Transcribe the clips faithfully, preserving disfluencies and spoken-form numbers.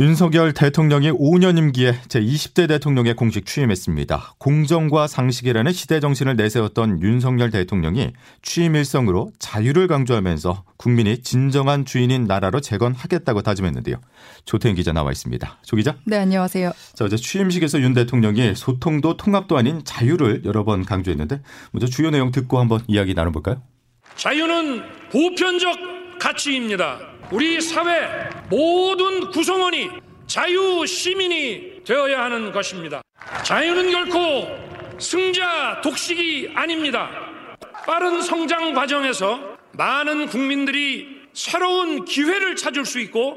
윤석열 대통령이 오 년 임기에 제이십 대 대통령에 공식 취임했습니다. 공정과 상식이라는 시대정신을 내세웠던 윤석열 대통령이 취임 일성으로 자유를 강조하면서 국민이 진정한 주인인 나라로 재건하겠다고 다짐했는데요. 조태흔 기자 나와 있습니다. 조 기자. 네, 안녕하세요. 자, 어제 취임식에서 윤 대통령이 소통도 통합도 아닌 자유를 여러 번 강조했는데 먼저 주요 내용 듣고 한번 이야기 나눠볼까요? 자유는 보편적 가치입니다. 우리 사회 모든 구성원이 자유 시민이 되어야 하는 것입니다. 자유는 결코 승자 독식이 아닙니다. 빠른 성장 과정에서 많은 국민들이 새로운 기회를 찾을 수 있고.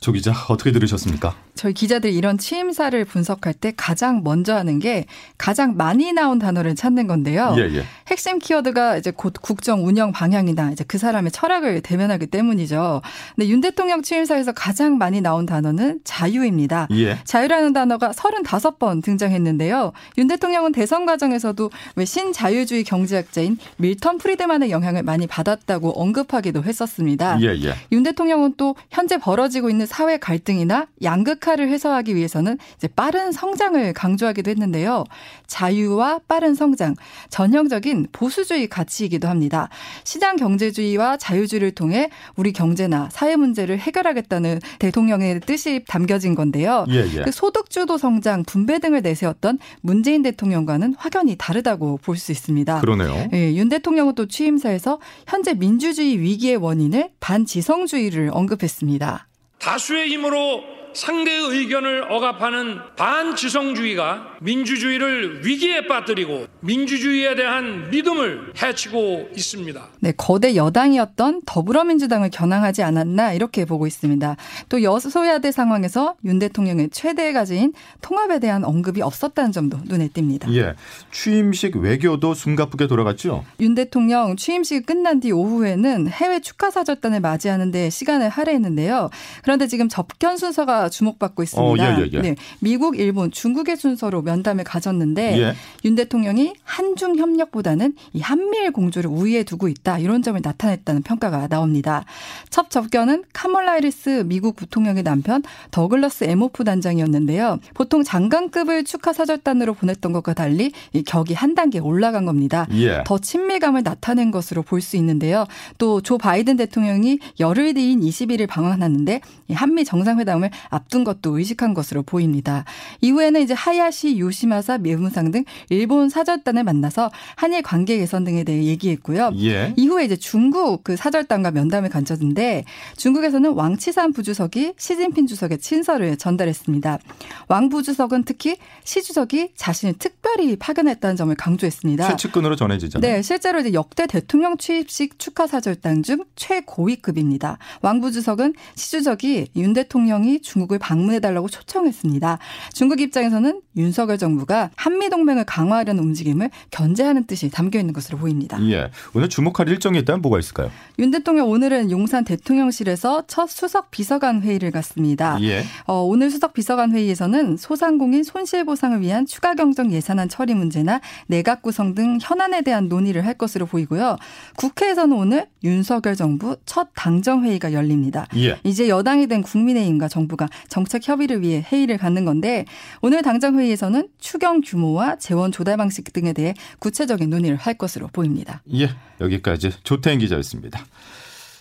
조 기자, 어떻게 들으셨습니까? 저희 기자들이 이런 취임사를 분석할 때 가장 먼저 하는 게 가장 많이 나온 단어를 찾는 건데요. 예, 예. 핵심 키워드가 이제 곧 국정 운영 방향이나 이제 그 사람의 철학을 대면하기 때문이죠. 근데 윤 대통령 취임사에서 가장 많이 나온 단어는 자유입니다. 예. 자유라는 단어가 서른다섯 번 등장했는데요. 윤 대통령은 대선 과정에서도 왜 신자유주의 경제학자인 밀턴 프리드만의 영향을 많이 받았다고 언급하기도 했었습니다. 예, 예. 윤 대통령은 또 현재 벌어지고 있는 사회 갈등이나 양극 를 해소하기 위해서는 이제 빠른 성장을 강조하기도 했는데요. 자유와 빠른 성장, 전형적인 보수주의 가치이기도 합니다. 시장 경제주의와 자유주의를 통해 우리 경제나 사회 문제를 해결하겠다는 대통령의 뜻이 담겨진 건데요. 예, 예. 그 소득주도 성장, 분배 등을 내세웠던 문재인 대통령과는 확연히 다르다고 볼 수 있습니다. 그러네요. 예, 윤 대통령은 또 취임사에서 현재 민주주의 위기의 원인을 반지성주의를 언급했습니다. 다수의 힘으로 상대의 의견을 억압하는 반지성주의가 민주주의를 위기에 빠뜨리고 민주주의에 대한 믿음을 해치고 있습니다. 네, 거대 여당이었던 더불어민주당을 겨냥하지 않았나 이렇게 보고 있습니다. 또 여소야대 상황에서 윤 대통령의 최대 과제인 통합에 대한 언급이 없었다는 점도 눈에 띕니다. 예, 취임식 외교도 숨가쁘게 돌아갔죠? 윤 대통령 취임식이 끝난 뒤 오후에는 해외 축하사절단을 맞이하는 데 시간을 할애했는데요. 그런데 지금 접견 순서가 주목받고 있습니다. 어, 예, 예, 예. 네, 미국, 일본, 중국의 순서로 면담을 가졌는데 예. 윤 대통령이 한중 협력보다는 이 한미일 공조를 우위에 두고 있다. 이런 점을 나타냈다는 평가가 나옵니다. 첫 접견은 카멀라이리스 미국 부통령의 남편 더글러스 에모프 단장이었는데요. 보통 장관급을 축하사절단으로 보냈던 것과 달리 이 격이 한 단계 올라간 겁니다. 예. 더 친밀감을 나타낸 것으로 볼 수 있는데요. 또 조 바이든 대통령이 열흘 뒤인 이십일일 방한하는데 한미 정상회담을 앞둔 것도 의식한 것으로 보입니다. 이후에는 이제 하야시 요시마사 외무상 등 일본 사절단을 만나서 한일 관계 개선 등에 대해 얘기했고요. 예. 이후에 이제 중국 그 사절단과 면담을 가졌는데 중국에서는 왕치산 부주석이 시진핑 주석의 친서를 전달했습니다. 왕 부주석은 특히 시 주석이 자신을 특별히 파견했다는 점을 강조했습니다. 최측근으로 전해지잖아요. 네, 실제로 이제 역대 대통령 취임식 축하 사절단 중 최고위급입니다. 왕 부주석은 시 주석이 윤 대통령이 중국을 방문해달라고 초청했습니다. 중국 입장에서는 윤석열 정부가 한미동맹을 강화하려는 움직임을 견제하는 뜻이 담겨있는 것으로 보입니다. 예, 오늘 주목할 일정이 있다면 뭐가 있을까요? 윤 대통령 오늘은 용산 대통령실에서 첫 수석 비서관 회의를 갖습니다. 예. 어, 오늘 수석 비서관 회의에서는 소상공인 손실보상을 위한 추가 경정 예산안 처리 문제나 내각 구성 등 현안에 대한 논의를 할 것으로 보이고요. 국회에서는 오늘 윤석열 정부 첫 당정회의가 열립니다. 예. 이제 여당이 된 국민의힘과 정부 가 정책 협의를 위해 회의를 갖는 건데 오늘 당장 회의에서는 추경 규모와 재원 조달 방식 등에 대해 구체적인 논의를 할 것으로 보입니다. 예, 여기까지 조태인 기자였습니다.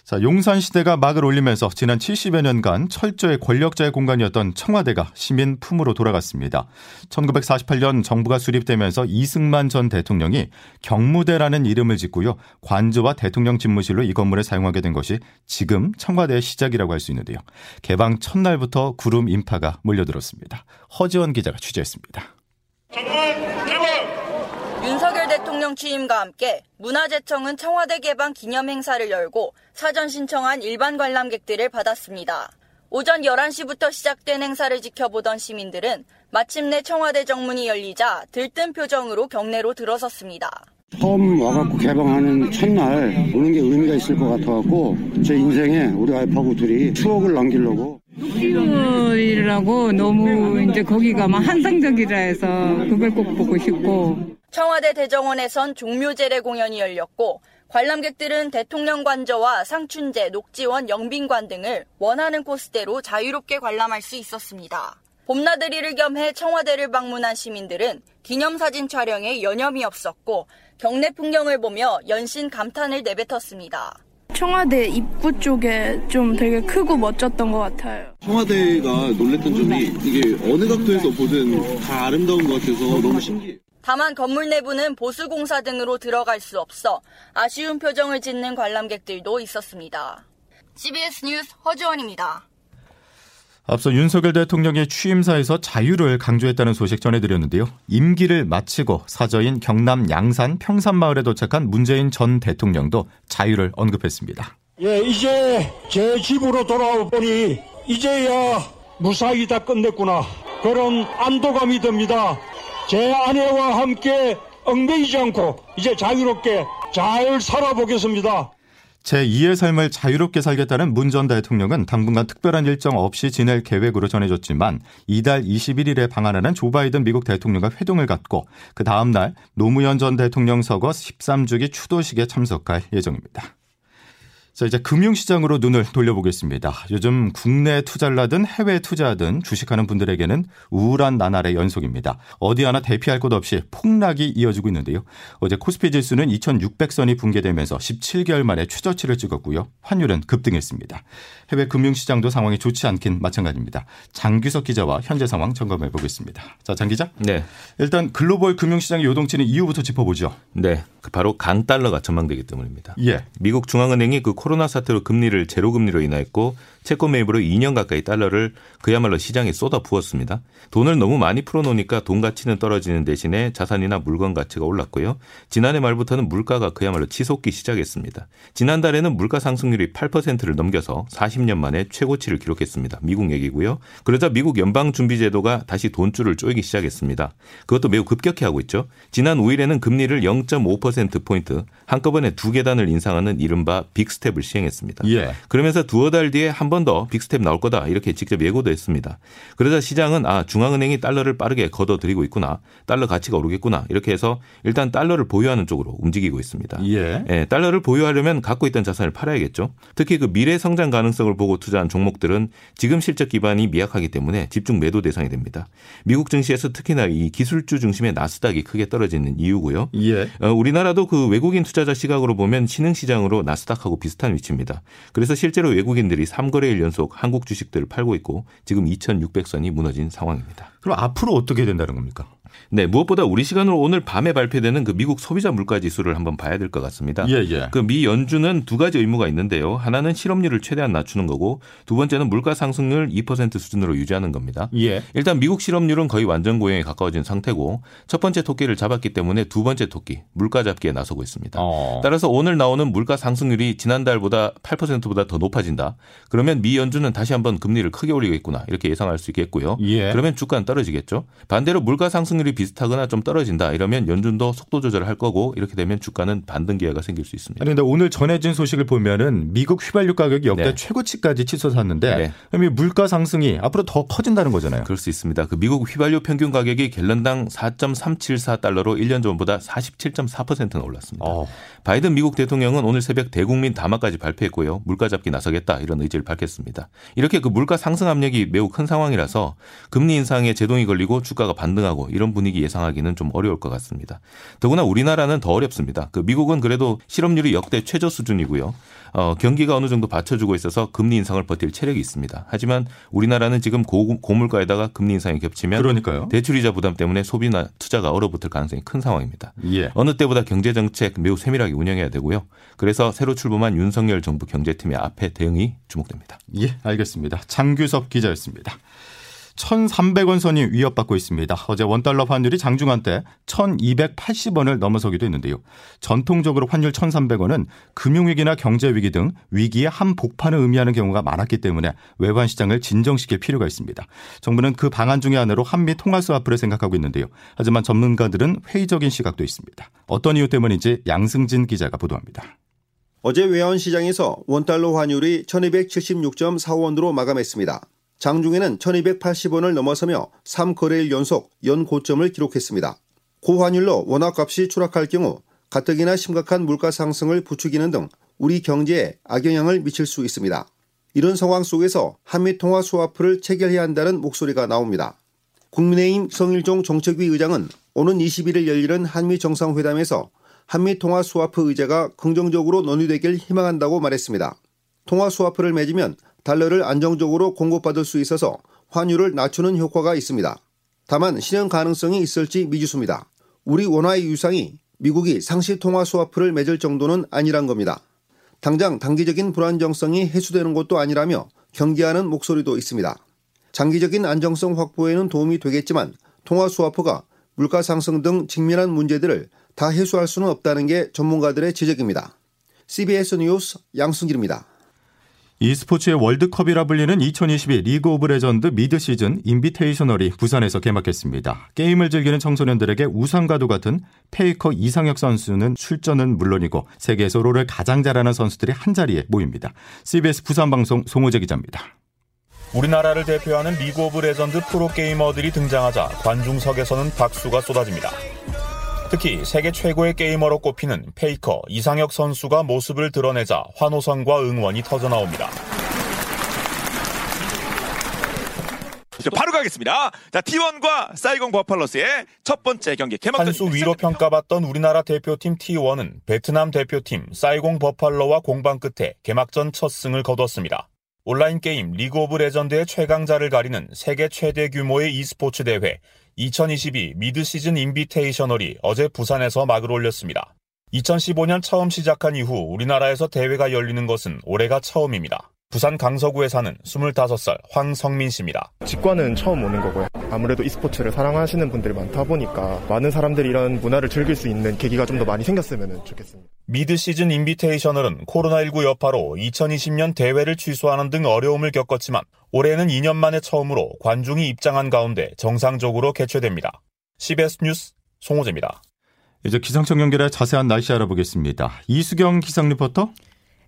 자, 용산시대가 막을 올리면서 지난 칠십여 년간 철저히 권력자의 공간이었던 청와대가 시민 품으로 돌아갔습니다. 천구백사십팔 년 정부가 수립되면서 이승만 전 대통령이 경무대라는 이름을 짓고요. 관저와 대통령 집무실로 이 건물을 사용하게 된 것이 지금 청와대의 시작이라고 할 수 있는데요. 개방 첫날부터 구름 인파가 몰려들었습니다. 허지원 기자가 취재했습니다. 윤석열 대통령 취임과 함께 문화재청은 청와대 개방 기념 행사를 열고 사전 신청한 일반 관람객들을 받았습니다. 오전 열한 시부터 시작된 행사를 지켜보던 시민들은 마침내 청와대 정문이 열리자 들뜬 표정으로 경내로 들어섰습니다. 처음 와갖고 개방하는 첫날 오는 게 의미가 있을 것 같아갖고 제 인생에 우리 와이프하고 둘이 추억을 남기려고. 시골이라고 너무 이제 거기가 막 한상적이라 해서 그걸 꼭 보고 싶고. 청와대 대정원에선 종묘제례 공연이 열렸고 관람객들은 대통령 관저와 상춘제, 녹지원, 영빈관 등을 원하는 코스대로 자유롭게 관람할 수 있었습니다. 봄나들이를 겸해 청와대를 방문한 시민들은 기념사진 촬영에 여념이 없었고 경내 풍경을 보며 연신 감탄을 내뱉었습니다. 청와대 입구 쪽에 좀 되게 크고 멋졌던 것 같아요. 청와대가 놀랬던 점이 이게 어느 각도에서 보든 다 아름다운 것 같아서 너무 신기해요. 다만 건물 내부는 보수공사 등으로 들어갈 수 없어 아쉬운 표정을 짓는 관람객들도 있었습니다. 씨비에스 뉴스 허지원입니다. 앞서 윤석열 대통령의 취임사에서 자유를 강조했다는 소식 전해드렸는데요. 임기를 마치고 사저인 경남 양산 평산마을에 도착한 문재인 전 대통령도 자유를 언급했습니다. 예, 이제 제 집으로 돌아오니 이제야 무사히 다 끝냈구나. 그런 안도감이 듭니다. 제 아내와 함께 얽매이지 않고 이제 자유롭게 잘 살아보겠습니다. 제이의 삶을 자유롭게 살겠다는 문 전 대통령은 당분간 특별한 일정 없이 지낼 계획으로 전해졌지만 이달 이십일일에 방한하는 조 바이든 미국 대통령과 회동을 갖고 그 다음 날 노무현 전 대통령 서거 십삼 주기 추도식에 참석할 예정입니다. 자, 이제 금융시장으로 눈을 돌려보겠습니다. 요즘 국내 투자를 하든 해외 투자하든 주식하는 분들에게는 우울한 나날의 연속입니다. 어디 하나 대피할 곳 없이 폭락이 이어지고 있는데요. 어제 코스피 지수는 이천육백 선이 붕괴되면서 십칠 개월 만에 최저치를 찍었고요. 환율은 급등했습니다. 해외 금융시장도 상황이 좋지 않긴 마찬가지입니다. 장규석 기자와 현재 상황 점검해 보겠습니다. 자, 장 기자. 네. 일단 글로벌 금융시장의 요동치는 이유부터 짚어보죠. 네. 바로 강달러가 전망되기 때문입니다. 예. 미국 중앙은행이 그 코로나 사태로 금리를 제로금리로 인하했고 채권 매입으로 이 년 가까이 달러를 그야말로 시장에 쏟아부었습니다. 돈을 너무 많이 풀어놓으니까 돈 가치는 떨어지는 대신에 자산이나 물건 가치가 올랐고요. 지난해 말부터는 물가가 그야말로 치솟기 시작했습니다. 지난달에는 물가 상승률이 팔 퍼센트를 넘겨서 사십 년 만에 최고치를 기록했습니다. 미국 얘기고요. 그러자 미국 연방준비제도가 다시 돈줄을 쪼이기 시작했습니다. 그것도 매우 급격히 하고 있죠. 지난 오 일에는 금리를 영 점 오 퍼센트포인트 한꺼번에 두 계단을 인상하는 이른바 빅스텝 을 시행했습니다. 예. 그러면서 두어 달 뒤에 한 번 더 빅스텝 나올 거다 이렇게 직접 예고도 했습니다. 그러자 시장은 아 중앙은행이 달러를 빠르게 걷어들이고 있구나. 달러 가치가 오르겠구나. 이렇게 해서 일단 달러를 보유하는 쪽으로 움직이고 있습니다. 예. 예, 달러를 보유하려면 갖고 있던 자산을 팔아야겠죠. 특히 그 미래 성장 가능성을 보고 투자한 종목들은 지금 실적 기반이 미약하기 때문에 집중 매도 대상이 됩니다. 미국 증시에서 특히나 이 기술주 중심의 나스닥이 크게 떨어지는 이유고요. 예. 어, 우리나라도 그 외국인 투자자 시각으로 보면 신흥시장으로 나스닥하고 비슷한 위치입니다. 그래서 실제로 외국인들이 삼 거래일 연속 한국 주식들을 팔고 있고 지금 이천육백 선이 무너진 상황입니다. 그럼 앞으로 어떻게 된다는 겁니까? 네, 무엇보다 우리 시간으로 오늘 밤에 발표되는 그 미국 소비자 물가 지수를 한번 봐야 될 것 같습니다. 예, 예. 그 미 연준은 두 가지 의무가 있는데요. 하나는 실업률을 최대한 낮추는 거고 두 번째는 물가 상승률 이 퍼센트 수준으로 유지하는 겁니다. 예. 일단 미국 실업률은 거의 완전 고용에 가까워진 상태고 첫 번째 토끼를 잡았기 때문에 두 번째 토끼 물가 잡기에 나서고 있습니다. 어. 따라서 오늘 나오는 물가 상승률이 지난달보다 팔 퍼센트보다 더 높아진다. 그러면 미 연준은 다시 한번 금리를 크게 올리겠구나 이렇게 예상할 수 있겠고요. 예. 그러면 주가는 떨어지겠죠. 반대로 물가 상승률 비슷하거나 좀 떨어진다 이러면 연준도 속도 조절을 할 거고 이렇게 되면 주가는 반등 기회가 생길 수 있습니다. 그런데 오늘 전해진 소식을 보면은 미국 휘발유 가격이 역대 네. 최고치까지 치솟았는데 네. 그럼 이 물가 상승이 앞으로 더 커진다는 거잖아요. 그럴 수 있습니다. 그 미국 휘발유 평균 가격이 갤런당 사 점 삼칠사 달러로 일 년 전보다 사십칠 점 사 퍼센트나 올랐습니다. 어. 바이든 미국 대통령은 오늘 새벽 대국민 담화까지 발표했고요. 물가 잡기 나서겠다 이런 의지를 밝혔습니다. 이렇게 그 물가 상승 압력이 매우 큰 상황이라서 금리 인상에 제동이 걸리고 주가가 반등하고 이런 분위기 예상하기는 좀 어려울 것 같습니다. 더구나 우리나라는 더 어렵습니다. 그 미국은 그래도 실업률이 역대 최저 수준이고요. 어, 경기가 어느 정도 받쳐주고 있어서 금리 인상을 버틸 체력이 있습니다. 하지만 우리나라는 지금 고, 고물가에다가 금리 인상이 겹치면 그러니까요. 대출이자 부담 때문에 소비나 투자가 얼어붙을 가능성이 큰 상황입니다. 예. 어느 때보다 경제정책 매우 세밀하게 운영해야 되고요. 그래서 새로 출범한 윤석열 정부 경제팀의 앞에 대응이 주목됩니다. 예, 알겠습니다. 장규섭 기자였습니다. 천삼백 원 선이 위협받고 있습니다. 어제 원달러 환율이 장중한때 천이백팔십 원을 넘어서기도 했는데요. 전통적으로 환율 천삼백 원은 금융위기나 경제위기 등 위기의 한복판을 의미하는 경우가 많았기 때문에 외환시장을 진정시킬 필요가 있습니다. 정부는 그 방안 중에 하나로 한미 통화수화풀을 생각하고 있는데요. 하지만 전문가들은 회의적인 시각도 있습니다. 어떤 이유 때문인지 양승진 기자가 보도합니다. 어제 외환시장에서 원달러 환율이 천이백칠십육 점 사오 원으로 마감했습니다. 장중에는 천이백팔십 원을 넘어서며 삼 거래일 연속 연고점을 기록했습니다. 고환율로 원화값이 추락할 경우 가뜩이나 심각한 물가 상승을 부추기는 등 우리 경제에 악영향을 미칠 수 있습니다. 이런 상황 속에서 한미 통화 수화풀을 체결해야 한다는 목소리가 나옵니다. 국민의힘 성일종 정책위 의장은 오는 이십일 일 열리는 한미 정상회담에서 한미 통화 스와프 의제가 긍정적으로 논의되길 희망한다고 말했습니다. 통화 스와프를 맺으면 달러를 안정적으로 공급받을 수 있어서 환율을 낮추는 효과가 있습니다. 다만 실현 가능성이 있을지 미지수입니다. 우리 원화의 유상이 미국이 상시 통화 스와프를 맺을 정도는 아니란 겁니다. 당장 단기적인 불안정성이 해소되는 것도 아니라며 경계하는 목소리도 있습니다. 장기적인 안정성 확보에는 도움이 되겠지만 통화 스와프가 물가 상승 등 직면한 문제들을 다 해소할 수는 없다는 게 전문가들의 지적입니다. 씨비에스 뉴스 양승길입니다. e스포츠의 월드컵이라 불리는 이천이십이 리그 오브 레전드 미드 시즌 인비테이셔널이 부산에서 개막했습니다. 게임을 즐기는 청소년들에게 우상과도 같은 페이커 이상혁 선수는 출전은 물론이고 세계에서 롤을 가장 잘하는 선수들이 한자리에 모입니다. 씨비에스 부산방송 송호재 기자입니다. 우리나라를 대표하는 리그 오브 레전드 프로게이머들이 등장하자 관중석에서는 박수가 쏟아집니다. 특히 세계 최고의 게이머로 꼽히는 페이커 이상혁 선수가 모습을 드러내자 환호성과 응원이 터져나옵니다. 바로 가겠습니다. 자, 티원과 사이공 버팔로스의 첫 번째 경기 개막전. 한 수 위로 평가받던 우리나라 대표팀 티원은 베트남 대표팀 사이공 버팔로와 공방 끝에 개막전 첫 승을 거뒀습니다. 온라인 게임 리그 오브 레전드의 최강자를 가리는 세계 최대 규모의 e스포츠 대회 이천이십이 미드시즌 인비테이셔널이 어제 부산에서 막을 올렸습니다. 이천십오 년 처음 시작한 이후 우리나라에서 대회가 열리는 것은 올해가 처음입니다. 부산 강서구에 사는 스물다섯 살 황성민 씨입니다. 직관은 처음 오는 거고요. 아무래도 e스포츠를 사랑하시는 분들이 많다 보니까 많은 사람들이 이런 문화를 즐길 수 있는 계기가 좀 더 많이 생겼으면 좋겠습니다. 미드시즌 인비테이셔널은 코로나십구 여파로 이천이십 년 대회를 취소하는 등 어려움을 겪었지만 올해는 이 년 만에 처음으로 관중이 입장한 가운데 정상적으로 개최됩니다. 씨비에스 뉴스 송호재입니다. 이제 기상청 연결해 자세한 날씨 알아보겠습니다. 이수경 기상리포터.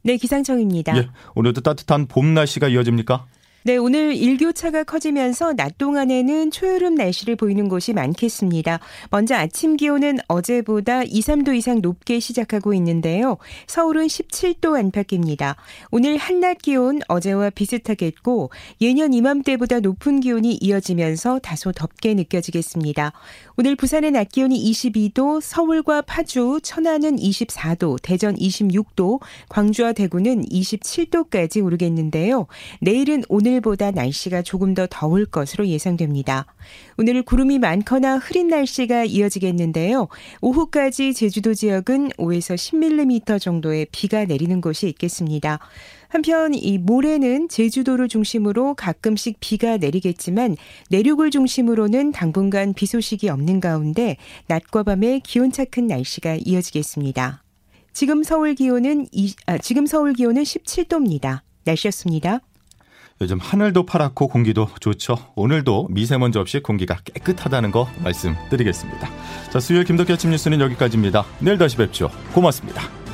네, 기상청입니다. 예, 오늘도 따뜻한 봄 날씨가 이어집니까? 네, 오늘 일교차가 커지면서 낮 동안에는 초여름 날씨를 보이는 곳이 많겠습니다. 먼저 아침 기온은 어제보다 이, 삼 도 이상 높게 시작하고 있는데요. 서울은 십칠 도 안팎입니다. 오늘 한낮 기온 어제와 비슷하겠고 예년 이맘때보다 높은 기온이 이어지면서 다소 덥게 느껴지겠습니다. 오늘 부산의 낮 기온이 이십이 도, 서울과 파주, 천안은 이십사 도, 대전 이십육 도, 광주와 대구는 이십칠 도까지 오르겠는데요. 내일은 오늘 보다 날씨가 조금 더 더울 것으로 예상됩니다. 오늘 구름이 많거나 흐린 날씨가 이어지겠는데요. 오후까지 제주도 지역은 오에서 십 밀리미터 정도의 비가 내리는 곳이 있겠습니다. 한편 이 모레는 제주도를 중심으로 가끔씩 비가 내리겠지만 내륙을 중심으로는 당분간 비 소식이 없는 가운데 낮과 밤의 기온차 큰 날씨가 이어지겠습니다. 지금 서울 기온은 이, 아, 지금 서울 기온은 십칠 도입니다. 날씨였습니다. 요즘 하늘도 파랗고 공기도 좋죠. 오늘도 미세먼지 없이 공기가 깨끗하다는 거 말씀드리겠습니다. 자, 수요일 김덕기 아침 뉴스는 여기까지입니다. 내일 다시 뵙죠. 고맙습니다.